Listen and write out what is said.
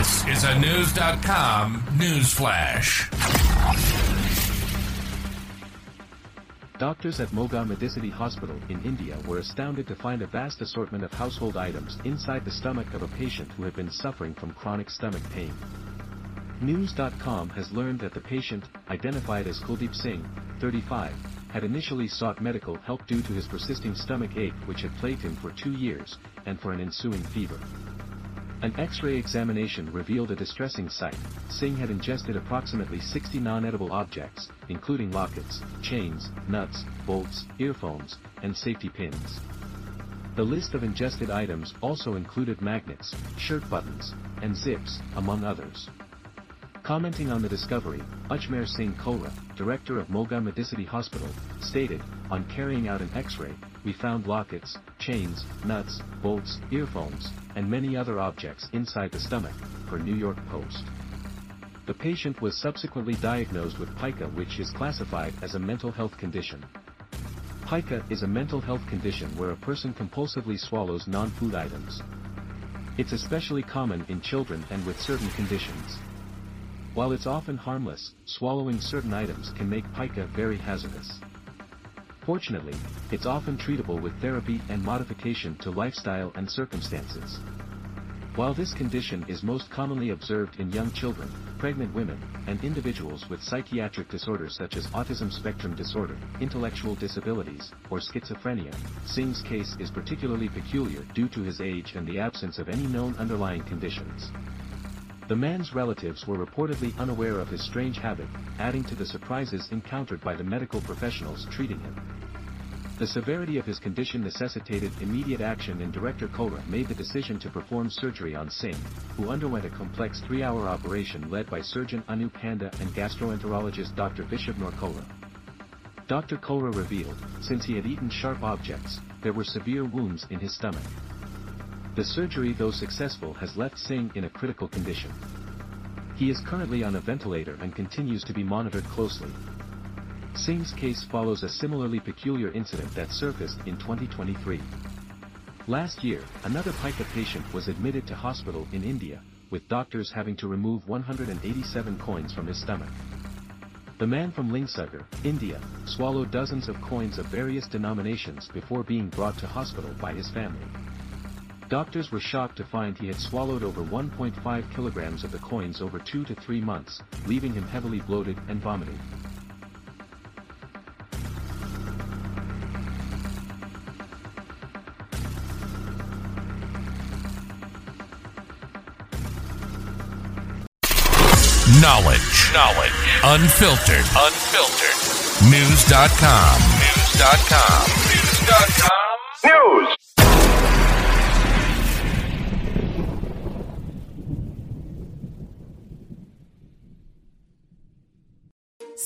This is a News.com news flash. Doctors at Moga Medicity Hospital in India were astounded to find a vast assortment of household items inside the stomach of a patient who had been suffering from chronic stomach pain. News.com has learned that the patient, identified as Kuldeep Singh, 35, had initially sought medical help due to his persisting stomach ache which had plagued him for 2 years, and for an ensuing fever. An X-ray examination revealed a distressing sight. Singh had ingested approximately 60 non-edible objects, including lockets, chains, nuts, bolts, earphones, and safety pins. The list of ingested items also included magnets, shirt buttons, and zips, among others. Commenting on the discovery, Ajmer Singh Khola, director of Moga Medicity Hospital, stated, "On carrying out an X-ray, we found lockets, chains, nuts, bolts, earphones, and many other objects inside the stomach," per New York Post. The patient was subsequently diagnosed with pica, which is classified as a mental health condition. Pica is a mental health condition where a person compulsively swallows non-food items. It's especially common in children and with certain conditions. While it's often harmless, swallowing certain items can make pica very hazardous. Fortunately, it's often treatable with therapy and modification to lifestyle and circumstances. While this condition is most commonly observed in young children, pregnant women, and individuals with psychiatric disorders such as autism spectrum disorder, intellectual disabilities, or schizophrenia, Singh's case is particularly peculiar due to his age and the absence of any known underlying conditions. The man's relatives were reportedly unaware of his strange habit, adding to the surprises encountered by the medical professionals treating him. The severity of his condition necessitated immediate action, and Director Khola made the decision to perform surgery on Singh, who underwent a complex 3-hour operation led by surgeon Anu Panda and gastroenterologist Dr. Bishop Norkola. Dr. Khola revealed, since he had eaten sharp objects, there were severe wounds in his stomach. The surgery, though successful, has left Singh in a critical condition. He is currently on a ventilator and continues to be monitored closely. Singh's case follows a similarly peculiar incident that surfaced in 2023. Last year, another pica patient was admitted to hospital in India, with doctors having to remove 187 coins from his stomach. The man from Lingsagar, India, swallowed dozens of coins of various denominations before being brought to hospital by his family. Doctors were shocked to find he had swallowed over 1.5 kilograms of the coins over 2 to 3 months, leaving him heavily bloated and vomiting. Knowledge, unfiltered, News.com. News.